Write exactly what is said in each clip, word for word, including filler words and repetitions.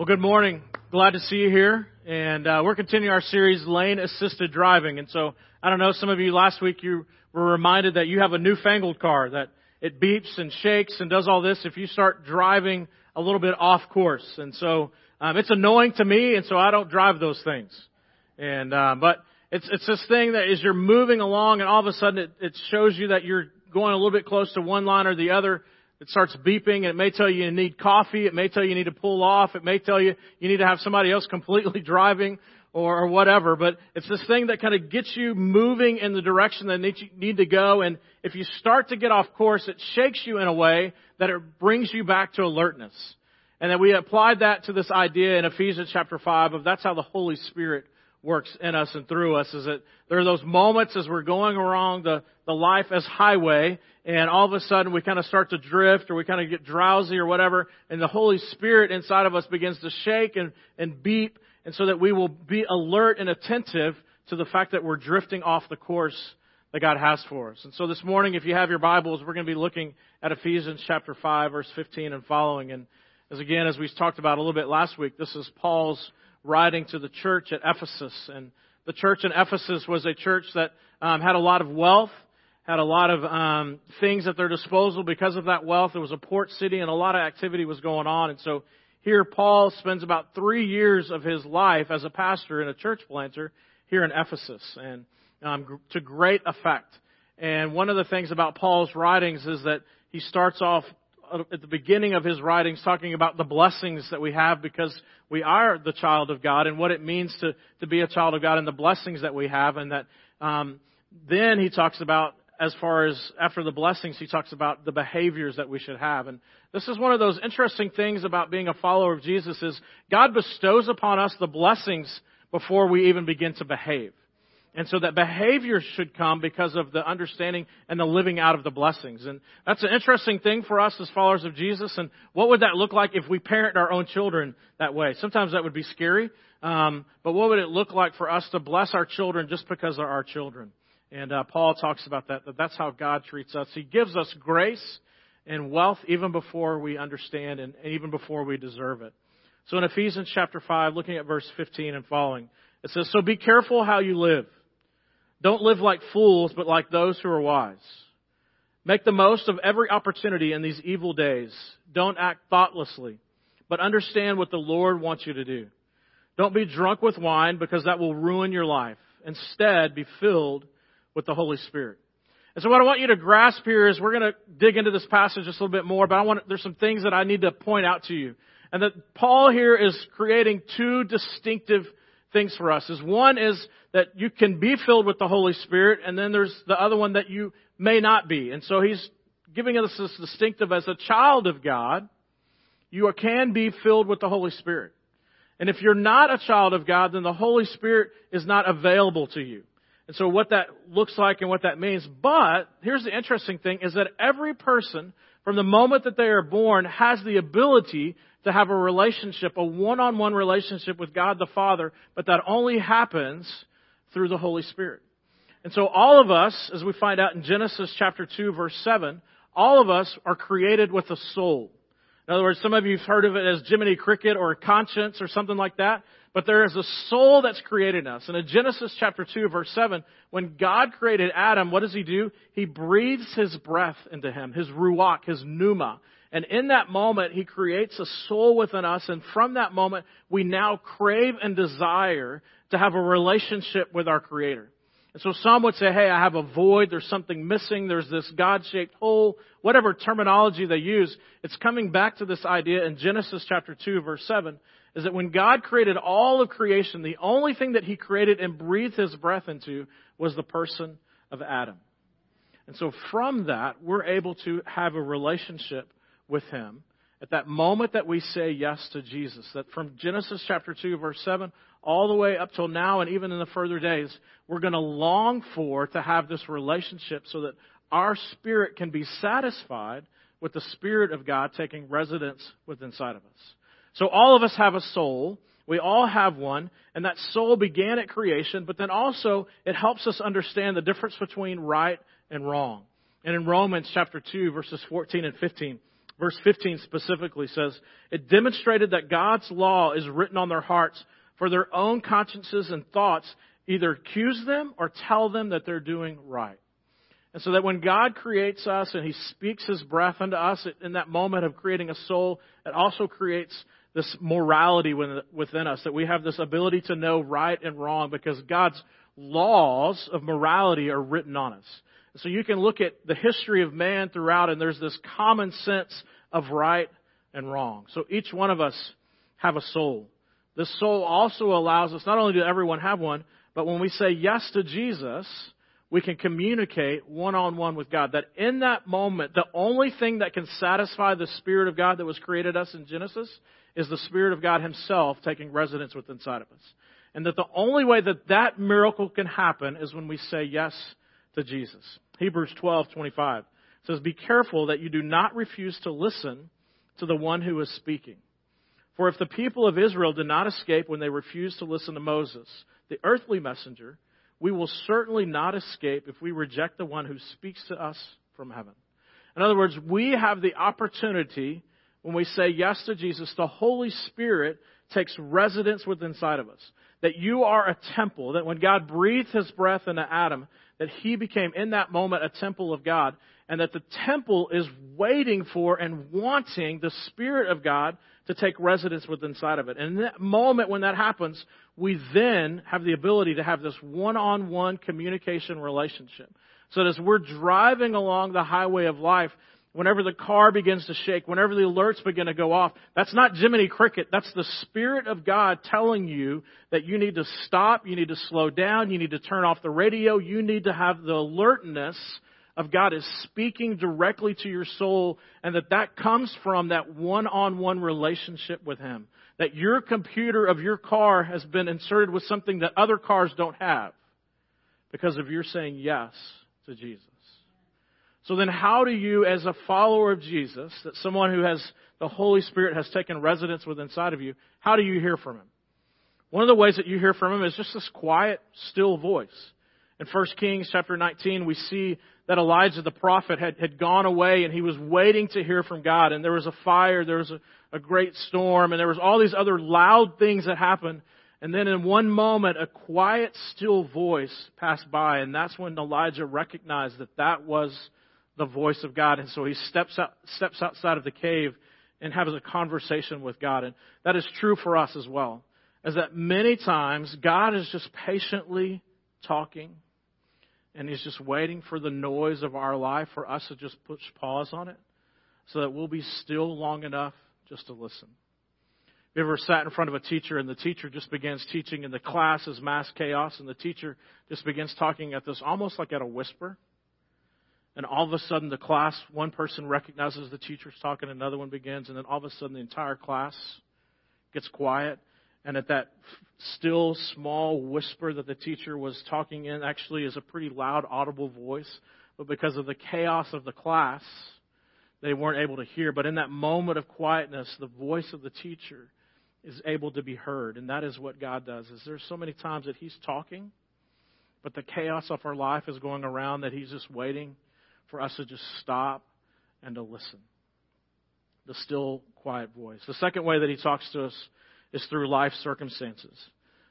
Well, good morning. Glad to see you here. And uh, we're continuing our series, Lane Assisted Driving. And so, I don't know, some of you last week, you were reminded that you have a newfangled car, that it beeps and shakes and does all this if you start driving a little bit off course. And so, um, it's annoying to me, and so I don't drive those things. And uh, But it's it's this thing that as you're moving along, and all of a sudden it, it shows you that you're going a little bit close to one line or the other. It starts beeping, and it may tell you you need coffee. It may tell you you need to pull off. It may tell you you need to have somebody else completely driving or, or whatever. But it's this thing that kind of gets you moving in the direction that you need to go. And if you start to get off course, it shakes you in a way that it brings you back to alertness. And then we applied that to this idea in Ephesians chapter five of that's how the Holy Spirit works in us and through us, is that there are those moments as we're going along the, the life as highway, and all of a sudden we kind of start to drift, or we kind of get drowsy or whatever, and the Holy Spirit inside of us begins to shake and, and beep, and so that we will be alert and attentive to the fact that we're drifting off the course that God has for us. And so this morning, if you have your Bibles, we're going to be looking at Ephesians chapter five, verse fifteen and following. And as again, as we talked about a little bit last week, this is Paul's writing to the church at Ephesus. And the church in Ephesus was a church that um, had a lot of wealth, had a lot of um, things at their disposal. Because of that wealth, it was a port city, and a lot of activity was going on. And so here Paul spends about three years of his life as a pastor and a church planter here in Ephesus, and um, to great effect. And one of the things about Paul's writings is that he starts off at the beginning of his writings talking about the blessings that we have because we are the child of God, and what it means to, to be a child of God, and the blessings that we have. And that um, then he talks about, as far as after the blessings, he talks about the behaviors that we should have. And this is one of those interesting things about being a follower of Jesus, is God bestows upon us the blessings before we even begin to behave. And so that behavior should come because of the understanding and the living out of the blessings. And that's an interesting thing for us as followers of Jesus. And what would that look like if we parent our own children that way? Sometimes that would be scary. Um, but what would it look like for us to bless our children just because they're our children? And uh, Paul talks about that, that that's how God treats us. He gives us grace and wealth even before we understand and even before we deserve it. So in Ephesians chapter five, looking at verse fifteen and following, it says, "So be careful how you live. Don't live like fools, but like those who are wise. Make the most of every opportunity in these evil days. Don't act thoughtlessly, but understand what the Lord wants you to do. Don't be drunk with wine, because that will ruin your life. Instead, be filled with the Holy Spirit." And so what I want you to grasp here is we're going to dig into this passage just a little bit more, but I want there's some things that I need to point out to you. And that Paul here is creating two distinctive things for us. Is one is that you can be filled with the Holy Spirit, and then there's the other one that you may not be. And so he's giving us this distinctive, as a child of God, you can be filled with the Holy Spirit. And if you're not a child of God, then the Holy Spirit is not available to you. And so what that looks like and what that means. But here's the interesting thing, is that every person from the moment that they are born has the ability to have a relationship, a one-on-one relationship with God the Father, but that only happens through the Holy Spirit. And so all of us, as we find out in Genesis chapter two, verse seven, all of us are created with a soul. In other words, some of you have heard of it as Jiminy Cricket or a conscience or something like that, but there is a soul that's created in us. And in Genesis chapter two, verse seven, when God created Adam, what does he do? He breathes his breath into him, his ruach, his pneuma. And in that moment, he creates a soul within us. And from that moment, we now crave and desire to have a relationship with our Creator. And so some would say, hey, I have a void. There's something missing. There's this God-shaped hole. Whatever terminology they use, it's coming back to this idea in Genesis chapter two, verse seven, is that when God created all of creation, the only thing that he created and breathed his breath into was the person of Adam. And so from that, we're able to have a relationship with him at that moment that we say yes to Jesus. That from Genesis chapter two, verse seven, all the way up till now and even in the further days, we're going to long for to have this relationship so that our spirit can be satisfied with the Spirit of God taking residence within inside of us. So all of us have a soul. We all have one. And that soul began at creation, but then also it helps us understand the difference between right and wrong. And in Romans chapter two, verses fourteen and fifteen, Verse fifteen specifically says, it demonstrated that God's law is written on their hearts, for their own consciences and thoughts either accuse them or tell them that they're doing right. And so that when God creates us and He speaks His breath unto us, in that moment of creating a soul, it also creates this morality within us, that we have this ability to know right and wrong because God's laws of morality are written on us. So you can look at the history of man throughout, and there's this common sense of right and wrong. So each one of us have a soul. This soul also allows us, not only do everyone have one, but when we say yes to Jesus, we can communicate one-on-one with God. That in that moment, the only thing that can satisfy the Spirit of God that was created us in Genesis is the Spirit of God Himself taking residence within inside of us. And that the only way that that miracle can happen is when we say yes to Jesus. Hebrews twelve twenty-five says, be careful that you do not refuse to listen to the one who is speaking. For if the people of Israel did not escape when they refused to listen to Moses, the earthly messenger, we will certainly not escape if we reject the one who speaks to us from heaven. In other words, we have the opportunity, when we say yes to Jesus, the Holy Spirit takes residence within inside of us. That you are a temple, that when God breathed His breath into Adam, that he became in that moment a temple of God, and that the temple is waiting for and wanting the Spirit of God to take residence within inside of it. And in that moment when that happens, we then have the ability to have this one-on-one communication relationship. So that as we're driving along the highway of life, whenever the car begins to shake, whenever the alerts begin to go off, that's not Jiminy Cricket. That's the Spirit of God telling you that you need to stop, you need to slow down, you need to turn off the radio, you need to have the alertness of God is speaking directly to your soul, and that that comes from that one-on-one relationship with Him. That your computer of your car has been inserted with something that other cars don't have because of your saying yes to Jesus. So then how do you, as a follower of Jesus, that someone who has the Holy Spirit has taken residence within inside of you, how do you hear from Him? One of the ways that you hear from Him is just this quiet, still voice. In First Kings chapter nineteen, we see that Elijah the prophet had, had gone away and he was waiting to hear from God. And there was a fire, there was a, a great storm, and there was all these other loud things that happened. And then in one moment, a quiet, still voice passed by. And that's when Elijah recognized that that was the voice of God. And so he steps out, steps outside of the cave and has a conversation with God. And that is true for us as well, as that many times God is just patiently talking and He's just waiting for the noise of our life for us to just push pause on it so that we'll be still long enough just to listen. Have you ever sat in front of a teacher and the teacher just begins teaching and the class is mass chaos and the teacher just begins talking at this almost like at a whisper? And all of a sudden the class, one person recognizes the teacher's talking, another one begins, and then all of a sudden the entire class gets quiet. And at that still small whisper that the teacher was talking in actually is a pretty loud, audible voice. But because of the chaos of the class, they weren't able to hear. But in that moment of quietness, the voice of the teacher is able to be heard. And that is what God does. Is there's so many times that He's talking, but the chaos of our life is going around that He's just waiting for us to just stop and to listen. The still, quiet voice. The second way that He talks to us is through life circumstances.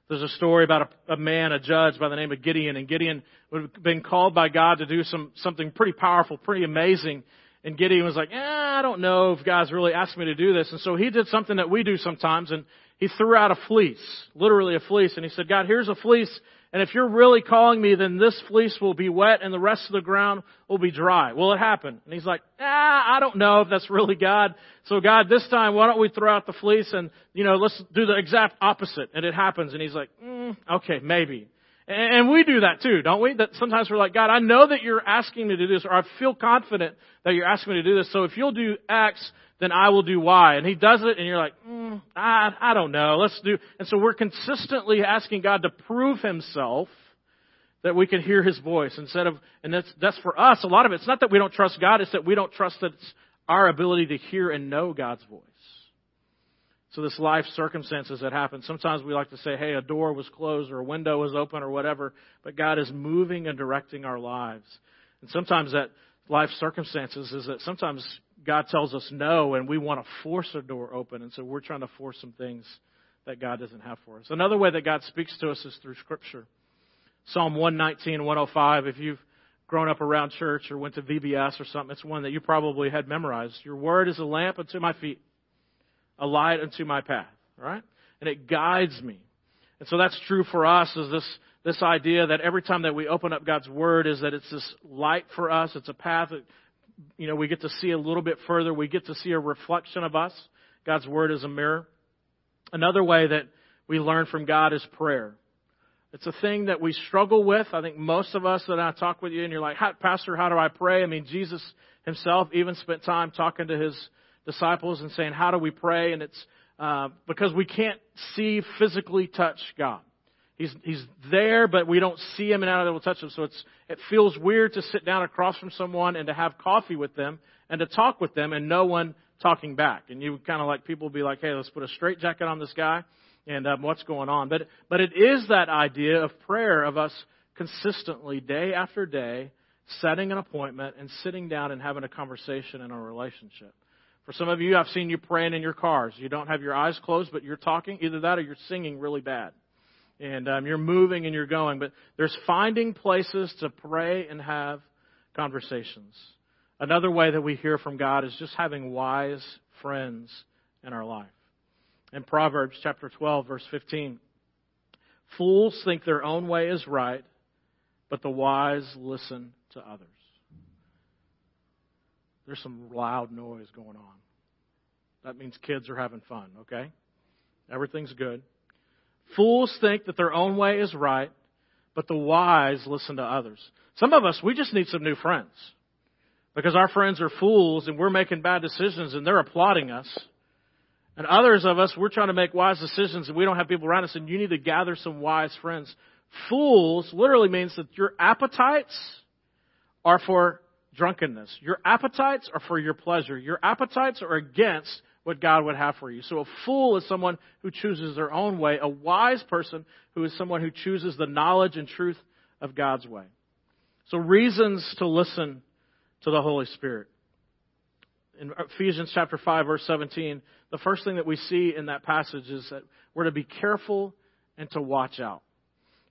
There's a story about a, a man, a judge by the name of Gideon, and Gideon would have been called by God to do some something pretty powerful, pretty amazing, and Gideon was like, eh, I don't know if God's really asked me to do this. And so he did something that we do sometimes, and he threw out a fleece, literally a fleece, and he said, God, here's a fleece, and if you're really calling me, then this fleece will be wet and the rest of the ground will be dry. Will it happen? And he's like, ah, I don't know if that's really God. So God, this time, why don't we throw out the fleece and, you know, let's do the exact opposite. And it happens. And he's like, mm, okay, maybe. And we do that too, don't we? That sometimes we're like, God, I know that you're asking me to do this, or I feel confident that you're asking me to do this. So if you'll do X, then I will do Y. And He does it, and you're like, mm, I, I don't know. Let's do. And so we're consistently asking God to prove Himself, that we can hear His voice instead of. And that's that's for us. A lot of it, it's not that we don't trust God; it's that we don't trust that it's our ability to hear and know God's voice. So this life circumstances that happen, sometimes we like to say, hey, a door was closed or a window was open or whatever, but God is moving and directing our lives. And sometimes that life circumstances is that sometimes God tells us no, and we want to force a door open, and so we're trying to force some things that God doesn't have for us. Another way that God speaks to us is through Scripture. Psalm one nineteen, one oh five, if you've grown up around church or went to V B S or something, it's one that you probably had memorized. Your word is a lamp unto my feet, a light unto my path, right? And it guides me. And so that's true for us, is this this idea that every time that we open up God's word is that it's this light for us. It's a path that, you know, we get to see a little bit further. We get to see a reflection of us. God's word is a mirror. Another way that we learn from God is prayer. It's a thing that we struggle with. I think most of us that I talk with you and you're like, Pastor, how do I pray? I mean, Jesus himself even spent time talking to his disciples and saying, how do we pray? And it's uh, because we can't see, physically touch God. He's he's there, but we don't see him and out of it will touch him. So it's it feels weird to sit down across from someone and to have coffee with them and to talk with them and no one talking back. And you kind of like people will be like, hey, let's put a straitjacket on this guy. And um, what's going on? But but it is that idea of prayer, of us consistently, day after day, setting an appointment and sitting down and having a conversation in a relationship. For some of you, I've seen you praying in your cars. You don't have your eyes closed, but you're talking. Either that or you're singing really bad. And um, you're moving and you're going. But there's finding places to pray and have conversations. Another way that we hear from God is just having wise friends in our life. In Proverbs chapter twelve, verse fifteen, fools think their own way is right, but the wise listen to others. There's some loud noise going on. That means kids are having fun, okay? Everything's good. Fools think that their own way is right, but the wise listen to others. Some of us, we just need some new friends because our friends are fools and we're making bad decisions and they're applauding us. And others of us, we're trying to make wise decisions and we don't have people around us, and you need to gather some wise friends. Fools literally means that your appetites are for drunkenness. Your appetites are for your pleasure. Your appetites are against what God would have for you. So a fool is someone who chooses their own way. A wise person who is someone who chooses the knowledge and truth of God's way. So reasons to listen to the Holy Spirit. In Ephesians chapter five, verse seventeen, the first thing that we see in that passage is that we're to be careful and to watch out.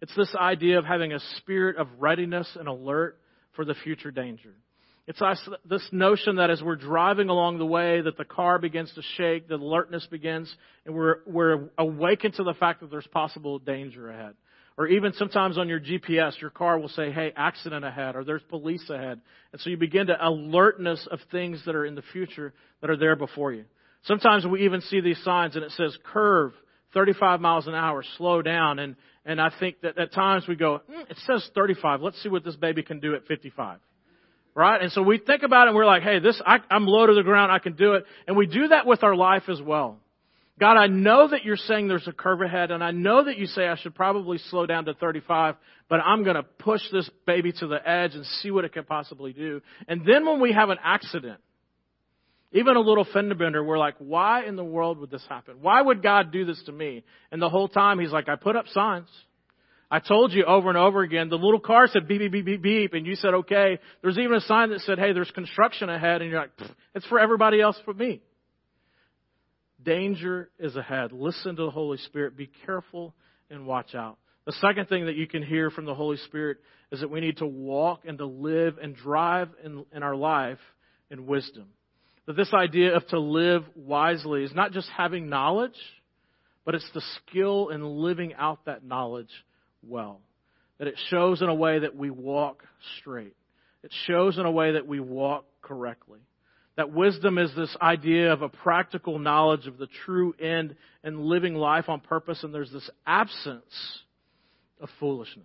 It's this idea of having a spirit of readiness and alert for the future danger. It's this notion that as we're driving along the way, that the car begins to shake, the alertness begins, and we're, we're awakened to the fact that there's possible danger ahead. Or even sometimes on your G P S, your car will say, hey, accident ahead, or there's police ahead. And so you begin to alertness of things that are in the future that are there before you. Sometimes we even see these signs and it says, curve, thirty-five miles an hour, slow down. And, and I think that at times we go, mm, it says thirty-five. Let's see what this baby can do at fifty-five. Right? And so we think about it and we're like, hey, this, I, I'm low to the ground. I can do it. And we do that with our life as well. God, I know that you're saying there's a curve ahead, and I know that you say I should probably slow down to thirty-five, but I'm going to push this baby to the edge and see what it can possibly do. And then when we have an accident, even a little fender bender, we're like, why in the world would this happen? Why would God do this to me? And the whole time he's like, I put up signs. I told you over and over again, the little car said beep, beep, beep, beep, beep, and you said, okay. There's even a sign that said, hey, there's construction ahead, and you're like, it's for everybody else but me. Danger is ahead. Listen to the Holy Spirit. Be careful and watch out. The second thing that you can hear from the Holy Spirit is that we need to walk and to live and drive in, in our life in wisdom. That this idea of to live wisely is not just having knowledge, but it's the skill in living out that knowledge well. That it shows in a way that we walk straight. It shows in a way that we walk correctly. That wisdom is this idea of a practical knowledge of the true end and living life on purpose. And there's this absence of foolishness.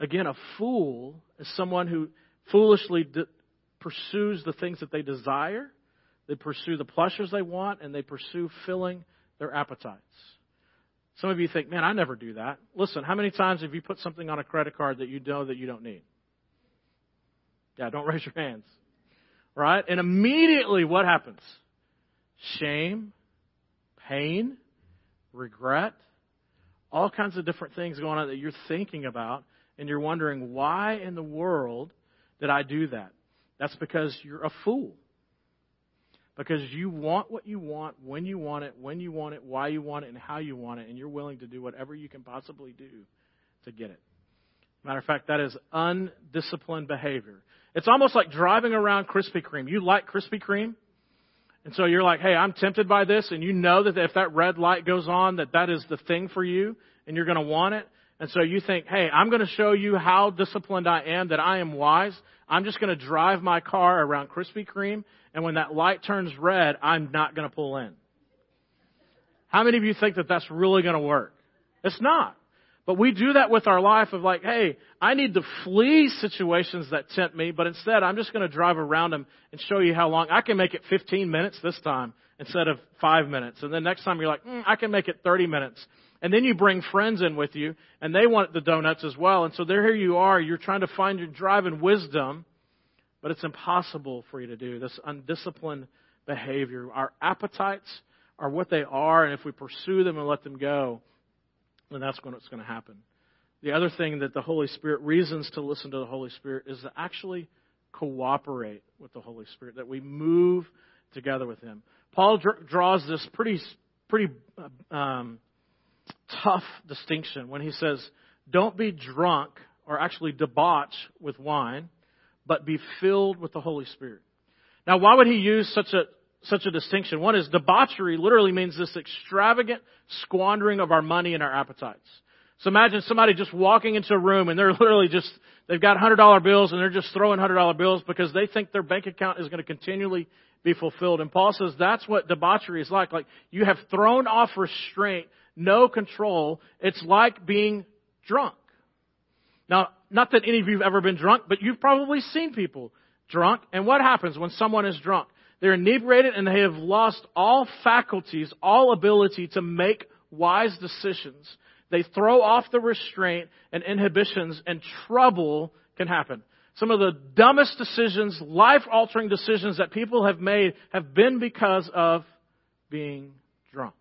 Again, a fool is someone who foolishly de- pursues the things that they desire. They pursue the pleasures they want, and they pursue filling their appetites. Some of you think, man, I never do that. Listen, how many times have you put something on a credit card that you know that you don't need? Yeah, don't raise your hands. Right? And immediately what happens? Shame, pain, regret, all kinds of different things going on that you're thinking about, and you're wondering, why in the world did I do that? That's because you're a fool. because you want what you want, when you want it, when you want it, why you want it, and how you want it, and you're willing to do whatever you can possibly do to get it. Matter of fact, that is undisciplined behavior. It's almost like driving around Krispy Kreme. You like Krispy Kreme, and so you're like, hey, I'm tempted by this, and you know that if that red light goes on, that that is the thing for you, and you're going to want it. And so you think, hey, I'm going to show you how disciplined I am, that I am wise. I'm just going to drive my car around Krispy Kreme, and when that light turns red, I'm not going to pull in. How many of you think that that's really going to work? It's not. But we do that with our life of like, hey, I need to flee situations that tempt me, but instead I'm just going to drive around them and show you how long. I can make it fifteen minutes this time instead of five minutes. And then next time you're like, mm, I can make it thirty minutes. And then you bring friends in with you, and they want the donuts as well. And so there here you are. You're trying to find your drive and wisdom, but it's impossible for you to do. This undisciplined behavior. Our appetites are what they are, and if we pursue them and let them go, then that's when it's going to happen. The other thing that the Holy Spirit, reasons to listen to the Holy Spirit, is to actually cooperate with the Holy Spirit, that we move together with Him. Paul dr- draws this pretty, pretty um, tough distinction when he says, don't be drunk or actually debauch with wine, but be filled with the Holy Spirit. Now, why would he use such a such a distinction? One is debauchery literally means this extravagant squandering of our money and our appetites. So imagine somebody just walking into a room and they're literally just, they've got one hundred dollar bills and they're just throwing one hundred dollar bills because they think their bank account is going to continually be fulfilled. And Paul says that's what debauchery is like. Like you have thrown off restraint, no control. It's like being drunk. Now, not that any of you have ever been drunk, but you've probably seen people drunk. And what happens when someone is drunk? They're inebriated and they have lost all faculties, all ability to make wise decisions. They throw off the restraint and inhibitions, and trouble can happen. Some of the dumbest decisions, life-altering decisions that people have made have been because of being drunk.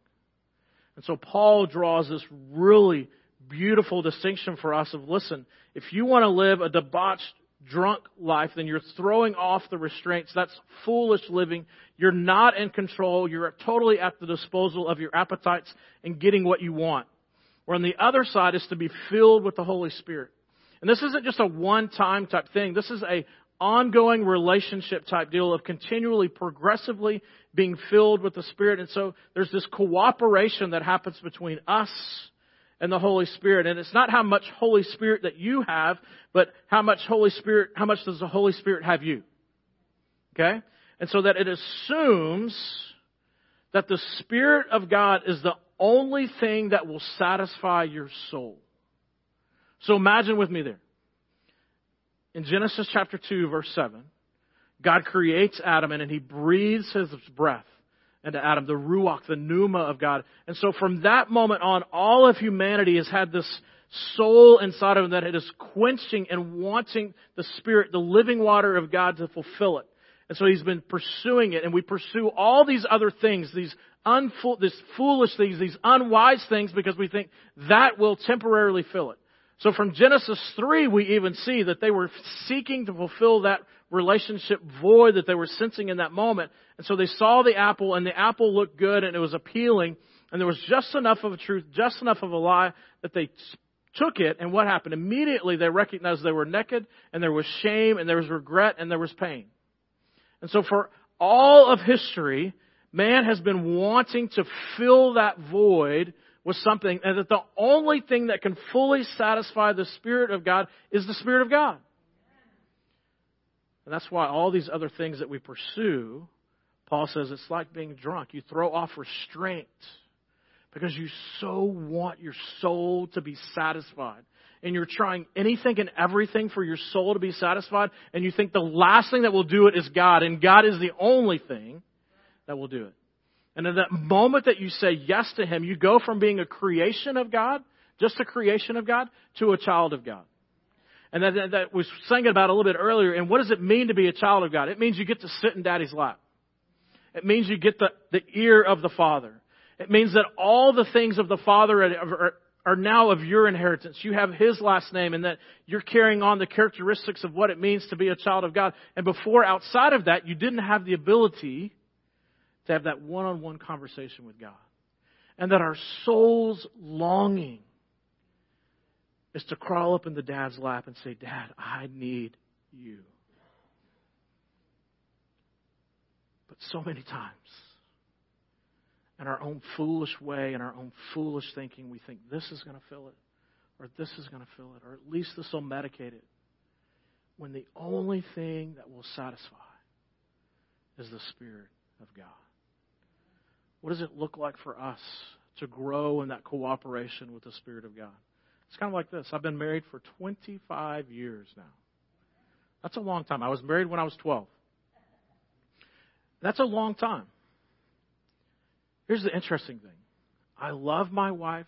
And so Paul draws this really beautiful distinction for us of, listen, if you want to live a debauched, drunk life, then you're throwing off the restraints. That's foolish living. You're not in control. You're totally at the disposal of your appetites and getting what you want. Where on the other side is to be filled with the Holy Spirit. And this isn't just a one-time type thing. This is a ongoing relationship type deal of continually, progressively being filled with the Spirit. And so there's this cooperation that happens between us and the Holy Spirit. And it's not how much Holy Spirit that you have, but how much Holy Spirit, how much does the Holy Spirit have you? Okay? And so that it assumes that the Spirit of God is the only thing that will satisfy your soul. So imagine with me there. In Genesis chapter two, verse seven, God creates Adam and he breathes his breath into Adam, the ruach, the pneuma of God. And so from that moment on, all of humanity has had this soul inside of them that it is quenching and wanting the Spirit, the living water of God, to fulfill it. And so he's been pursuing it, and we pursue all these other things, these unfo- these foolish things, these unwise things, because we think that will temporarily fill it. So from Genesis three, we even see that they were seeking to fulfill that relationship void that they were sensing in that moment. And so they saw the apple, and the apple looked good, and it was appealing. And there was just enough of a truth, just enough of a lie, that they took it. And what happened? Immediately they recognized they were naked, and there was shame, and there was regret, and there was pain. And so for all of history, man has been wanting to fill that void with something, and that the only thing that can fully satisfy the Spirit of God is the Spirit of God. And that's why all these other things that we pursue, Paul says it's like being drunk. You throw off restraint because you so want your soul to be satisfied. And you're trying anything and everything for your soul to be satisfied, and you think the last thing that will do it is God, and God is the only thing that will do it. And in that moment that you say yes to Him, you go from being a creation of God, just a creation of God, to a child of God. And that, that, that was sang about a little bit earlier. And what does it mean to be a child of God? It means you get to sit in Daddy's lap. It means you get the, the ear of the Father. It means that all the things of the Father are, are, are now of your inheritance. You have His last name, and that you're carrying on the characteristics of what it means to be a child of God. And before, outside of that, you didn't have the ability to have that one-on-one conversation with God. And that our soul's longing is to crawl up into Dad's lap and say, Dad, I need you. But so many times, in our own foolish way, in our own foolish thinking, we think this is going to fill it, or this is going to fill it, or at least this will medicate it. When the only thing that will satisfy is the Spirit of God. What does it look like for us to grow in that cooperation with the Spirit of God? It's kind of like this. I've been married for twenty-five years now. That's a long time. I was married when I was twelve. That's a long time. Here's the interesting thing. I love my wife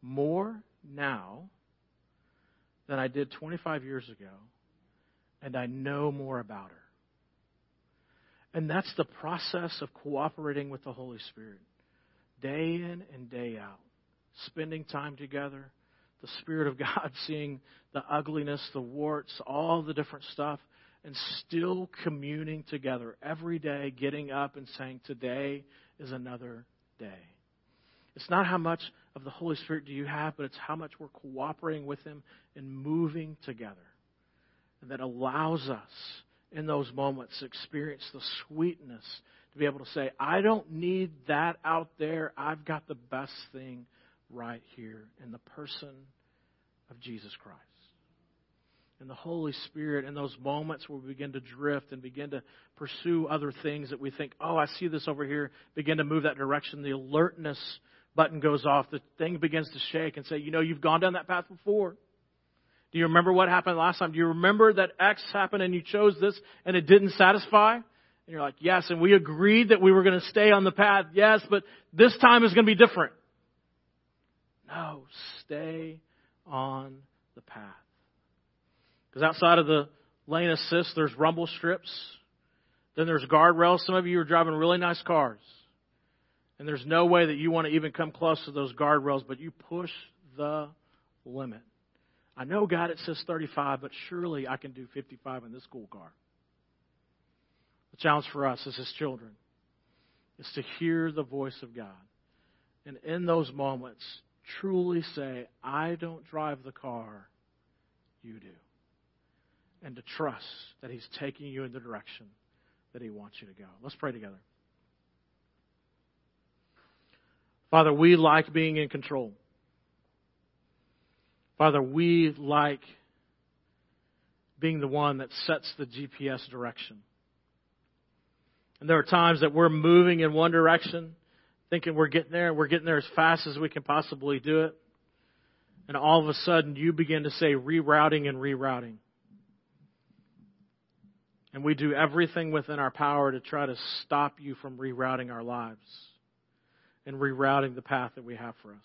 more now than I did twenty-five years ago, and I know more about her. And that's the process of cooperating with the Holy Spirit. Day in and day out. Spending time together. The Spirit of God seeing the ugliness, the warts, all the different stuff. And still communing together every day. Getting up and saying, today is another day. It's not how much of the Holy Spirit do you have, but it's how much we're cooperating with Him and moving together. And that allows us in those moments to experience the sweetness, to be able to say, I don't need that out there. I've got the best thing right here in the person of Jesus Christ. And the Holy Spirit, in those moments where we begin to drift and begin to pursue other things that we think, oh, I see this over here, begin to move that direction, the alertness button goes off, the thing begins to shake and say, you know, you've gone down that path before. Do you remember what happened last time? Do you remember that X happened and you chose this and it didn't satisfy? And you're like, yes, and we agreed that we were going to stay on the path. Yes, but this time is going to be different. No, stay on the path. Because outside of the lane assist, there's rumble strips. Then there's guardrails. Some of you are driving really nice cars. And there's no way that you want to even come close to those guardrails, but you push the limit. I know, God, it says thirty-five, but surely I can do fifty-five in this cool car. The challenge for us as His children is to hear the voice of God. And in those moments, truly say, I don't drive the car, you do. And to trust that He's taking you in the direction that He wants you to go. Let's pray together. Father, we like being in control. Father, we like being the one that sets the G P S direction. And there are times that we're moving in one direction, thinking we're getting there, and we're getting there as fast as we can possibly do it. And all of a sudden, you begin to say rerouting and rerouting. And we do everything within our power to try to stop you from rerouting our lives and rerouting the path that we have for us.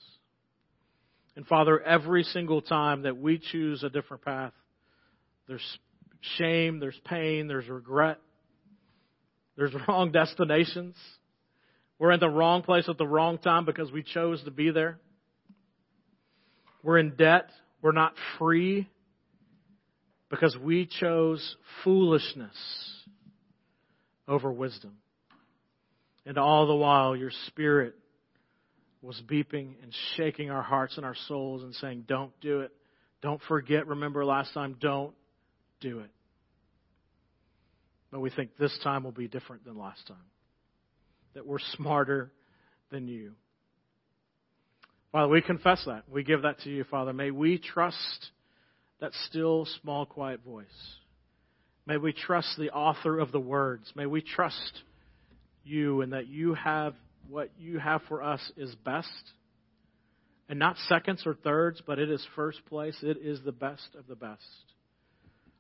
And Father, every single time that we choose a different path, there's shame, there's pain, there's regret, there's wrong destinations. We're in the wrong place at the wrong time because we chose to be there. We're in debt. We're not free because we chose foolishness over wisdom. And all the while, your Spirit was beeping and shaking our hearts and our souls and saying, don't do it. Don't forget. Remember last time, don't do it. But we think this time will be different than last time. That we're smarter than you. Father, we confess that. We give that to you, Father. May we trust that still, small, quiet voice. May we trust the author of the words. May we trust you and that you have what you have for us is best. And not seconds or thirds, but it is first place. It is the best of the best.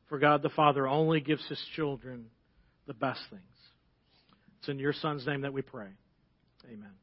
For God the Father only gives His children the best things. It's in your Son's name that we pray. Amen.